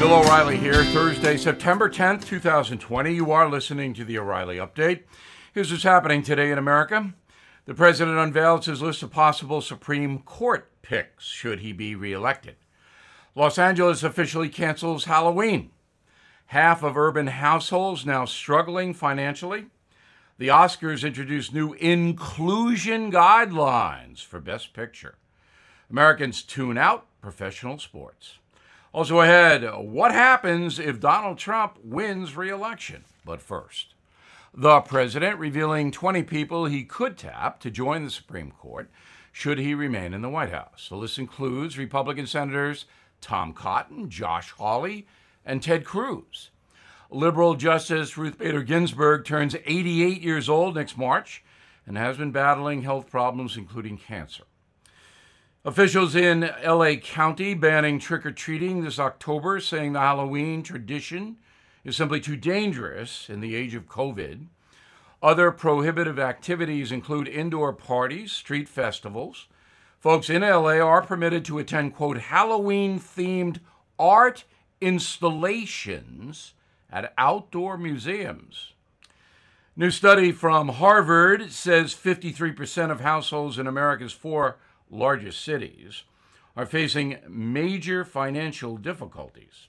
Bill O'Reilly here, Thursday, September 10th, 2020. You are listening to the O'Reilly Update. Here's what's happening today in America. The president unveils his list of possible Supreme Court picks should he be reelected. Los Angeles officially cancels Halloween. Half of urban households now struggling financially. The Oscars introduce new inclusion guidelines for Best Picture. Americans tune out professional sports. Also ahead, what happens if Donald Trump wins re-election? But first, the president revealing 20 people he could tap to join the Supreme Court should he remain in the White House. The list includes Republican Senators Tom Cotton, Josh Hawley, and Ted Cruz. Liberal Justice Ruth Bader Ginsburg turns 88 years old next March and has been battling health problems, including cancer. Officials in L.A. County banning trick-or-treating this October, saying the Halloween tradition is simply too dangerous in the age of COVID. Other prohibitive activities include indoor parties, street festivals. Folks in L.A. are permitted to attend, quote, Halloween-themed art installations at outdoor museums. New study from Harvard says 53% of households in America's four largest cities are facing major financial difficulties.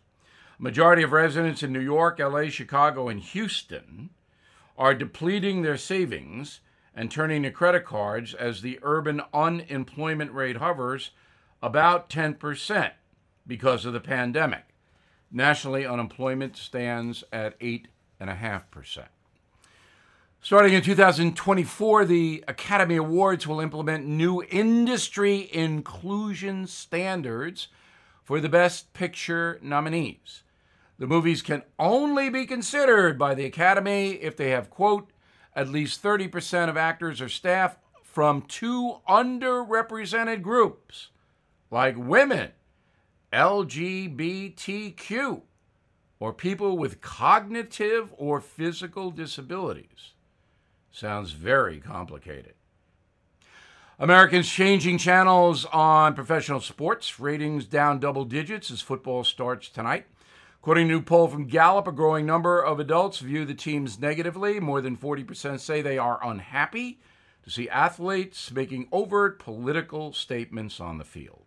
A majority of residents in New York, LA, Chicago, and Houston are depleting their savings and turning to credit cards as the urban unemployment rate hovers about 10% because of the pandemic. Nationally, unemployment stands at 8.5%. Starting in 2024, the Academy Awards will implement new industry inclusion standards for the Best Picture nominees. The movies can only be considered by the Academy if they have, quote, at least 30% of actors or staff from two underrepresented groups, like women, LGBTQ, or people with cognitive or physical disabilities. Sounds very complicated. Americans changing channels on professional sports. Ratings down double digits as football starts tonight. According to a new poll from Gallup, a growing number of adults view the teams negatively. More than 40% say they are unhappy to see athletes making overt political statements on the field.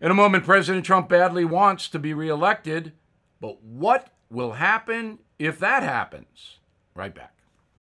In a moment, President Trump badly wants to be reelected, but what will happen if that happens? Right back.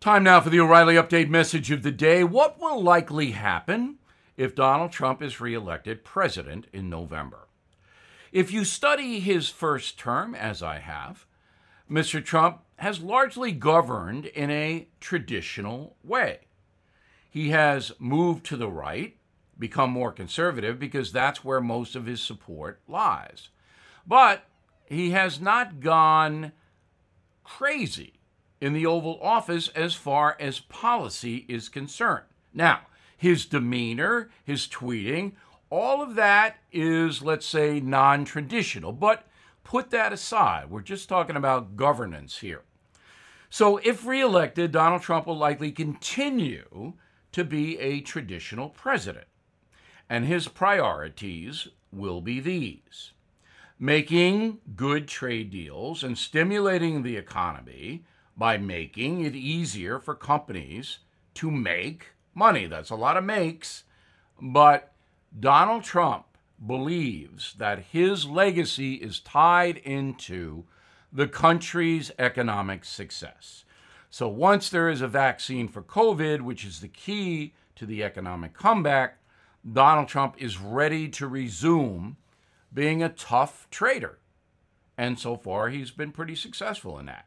Time now for the O'Reilly Update message of the day. What will likely happen if Donald Trump is reelected president in November? If you study his first term, as I have, Mr. Trump has largely governed in a traditional way. He has moved to the right, become more conservative, because that's where most of his support lies. But he has not gone crazy in the Oval Office as far as policy is concerned. Now, his demeanor, his tweeting, all of that is, let's say, non-traditional. But put that aside. We're just talking about governance here. So if reelected, Donald Trump will likely continue to be a traditional president. And his priorities will be these: making good trade deals and stimulating the economy by making it easier for companies to make money. That's a lot of makes, but Donald Trump believes that his legacy is tied into the country's economic success. So once there is a vaccine for COVID, which is the key to the economic comeback, Donald Trump is ready to resume being a tough trader. And so far, he's been pretty successful in that.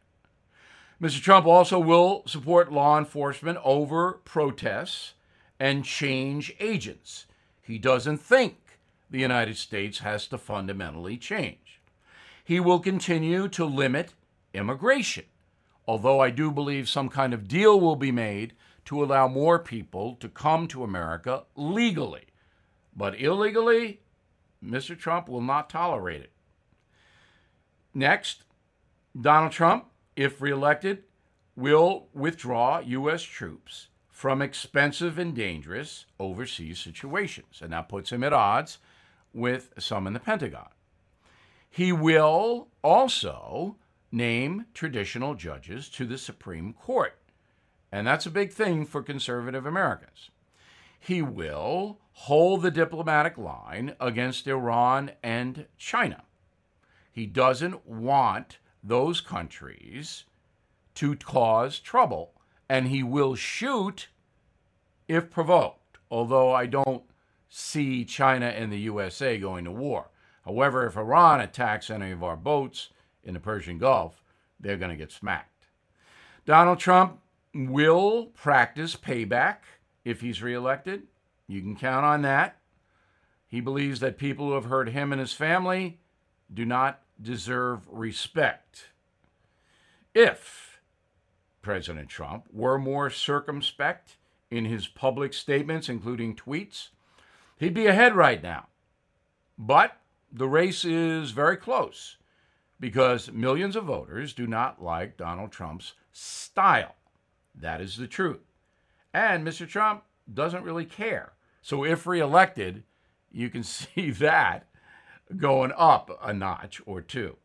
Mr. Trump also will support law enforcement over protests and change agents. He doesn't think the United States has to fundamentally change. He will continue to limit immigration, although I do believe some kind of deal will be made to allow more people to come to America legally. But illegally, Mr. Trump will not tolerate it. Next, Donald Trump, if reelected, will withdraw U.S. troops from expensive and dangerous overseas situations, and that puts him at odds with some in the Pentagon. He will also name traditional judges to the Supreme Court, and that's a big thing for conservative Americans. He will hold the diplomatic line against Iran and China. He doesn't want those countries to cause trouble, and he will shoot if provoked, although I don't see China and the USA going to war. However, if Iran attacks any of our boats in the Persian Gulf, they're going to get smacked. Donald Trump will practice payback if he's reelected. You can count on that. He believes that people who have hurt him and his family do not deserve respect. If President Trump were more circumspect in his public statements, including tweets, he'd be ahead right now. But the race is very close because millions of voters do not like Donald Trump's style. That is the truth. And Mr. Trump doesn't really care. So if reelected, you can see that going up a notch or two.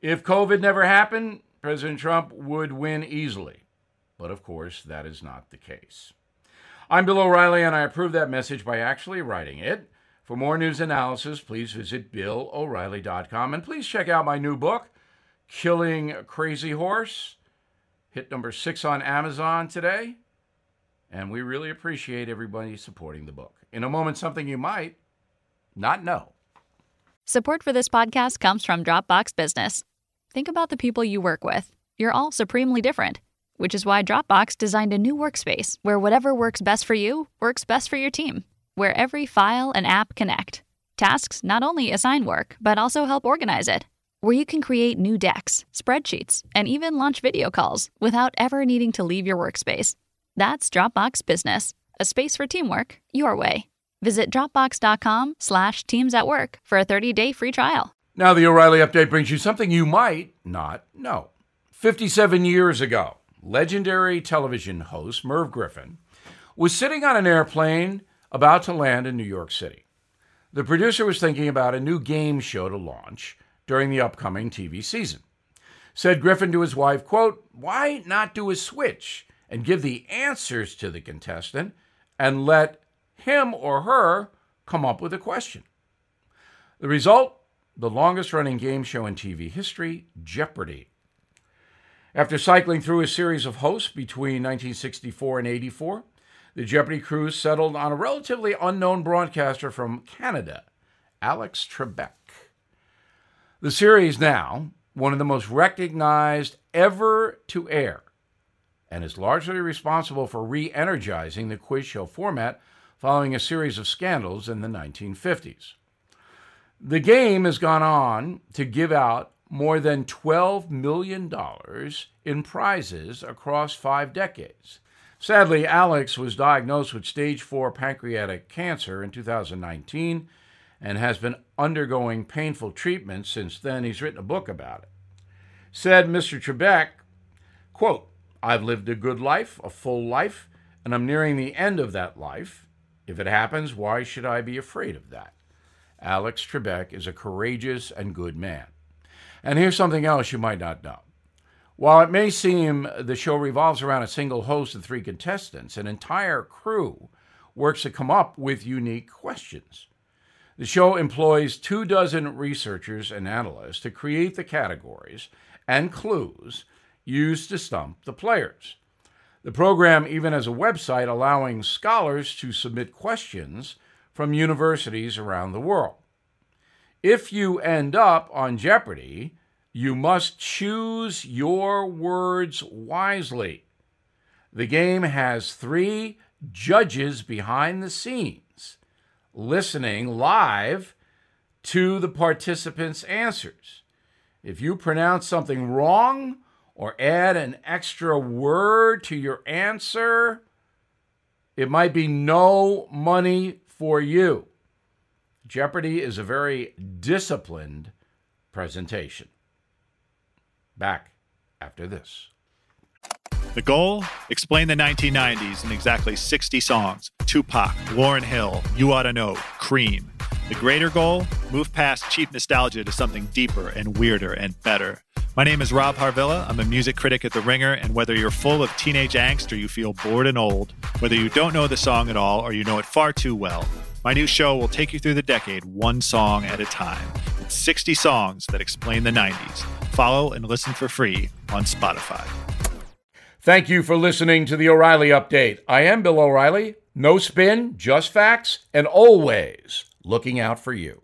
If COVID never happened, President Trump would win easily. But of course, that is not the case. I'm Bill O'Reilly, and I approve that message by actually writing it. For more news analysis, please visit BillO'Reilly.com. And please check out my new book, Killing Crazy Horse. Hit number 6 on Amazon today. And we really appreciate everybody supporting the book. In a moment, something you might not know. Support for this podcast comes from Dropbox Business. Think about the people you work with. You're all supremely different, which is why Dropbox designed a new workspace where whatever works best for you works best for your team, where every file and app connect. Tasks not only assign work, but also help organize it, where you can create new decks, spreadsheets, and even launch video calls without ever needing to leave your workspace. That's Dropbox Business, a space for teamwork your way. Visit Dropbox.com/teams at work for a 30-day free trial. Now the O'Reilly Update brings you something you might not know. 57 years ago, legendary television host Merv Griffin was sitting on an airplane about to land in New York City. The producer was thinking about a new game show to launch during the upcoming TV season. Said Griffin to his wife, quote, "Why not do a switch and give the answers to the contestant and let him or her come up with a question?" The result? The longest-running game show in TV history, Jeopardy. After cycling through a series of hosts between 1964 and 84, the Jeopardy crew settled on a relatively unknown broadcaster from Canada, Alex Trebek. The series now, one of the most recognized ever to air, and is largely responsible for re-energizing the quiz show format following a series of scandals in the 1950s. The game has gone on to give out more than $12 million in prizes across 5 decades. Sadly, Alex was diagnosed with stage 4 pancreatic cancer in 2019 and has been undergoing painful treatment since then. He's written a book about it. Said Mr. Trebek, quote, "I've lived a good life, a full life, and I'm nearing the end of that life. If it happens, why should I be afraid of that? Alex Trebek is a courageous and good man." And here's something else you might not know. While it may seem the show revolves around a single host and 3 contestants, an entire crew works to come up with unique questions. The show employs 24 researchers and analysts to create the categories and clues used to stump the players. The program even has a website allowing scholars to submit questions from universities around the world. If you end up on Jeopardy, you must choose your words wisely. The game has 3 judges behind the scenes listening live to the participants' answers. If you pronounce something wrong or add an extra word to your answer, it might be no money for you. Jeopardy is a very disciplined presentation. Back after this. The goal? Explain the 1990s in exactly 60 songs. Tupac, Lauryn Hill, You Oughta Know, Cream. The greater goal? Move past cheap nostalgia to something deeper and weirder and better. My name is Rob Harvilla. I'm a music critic at The Ringer, and whether you're full of teenage angst or you feel bored and old, whether you don't know the song at all or you know it far too well, my new show will take you through the decade one song at a time. It's 60 songs that explain the 90s. Follow and listen for free on Spotify. Thank you for listening to the O'Reilly Update. I am Bill O'Reilly. No spin, just facts, and always looking out for you.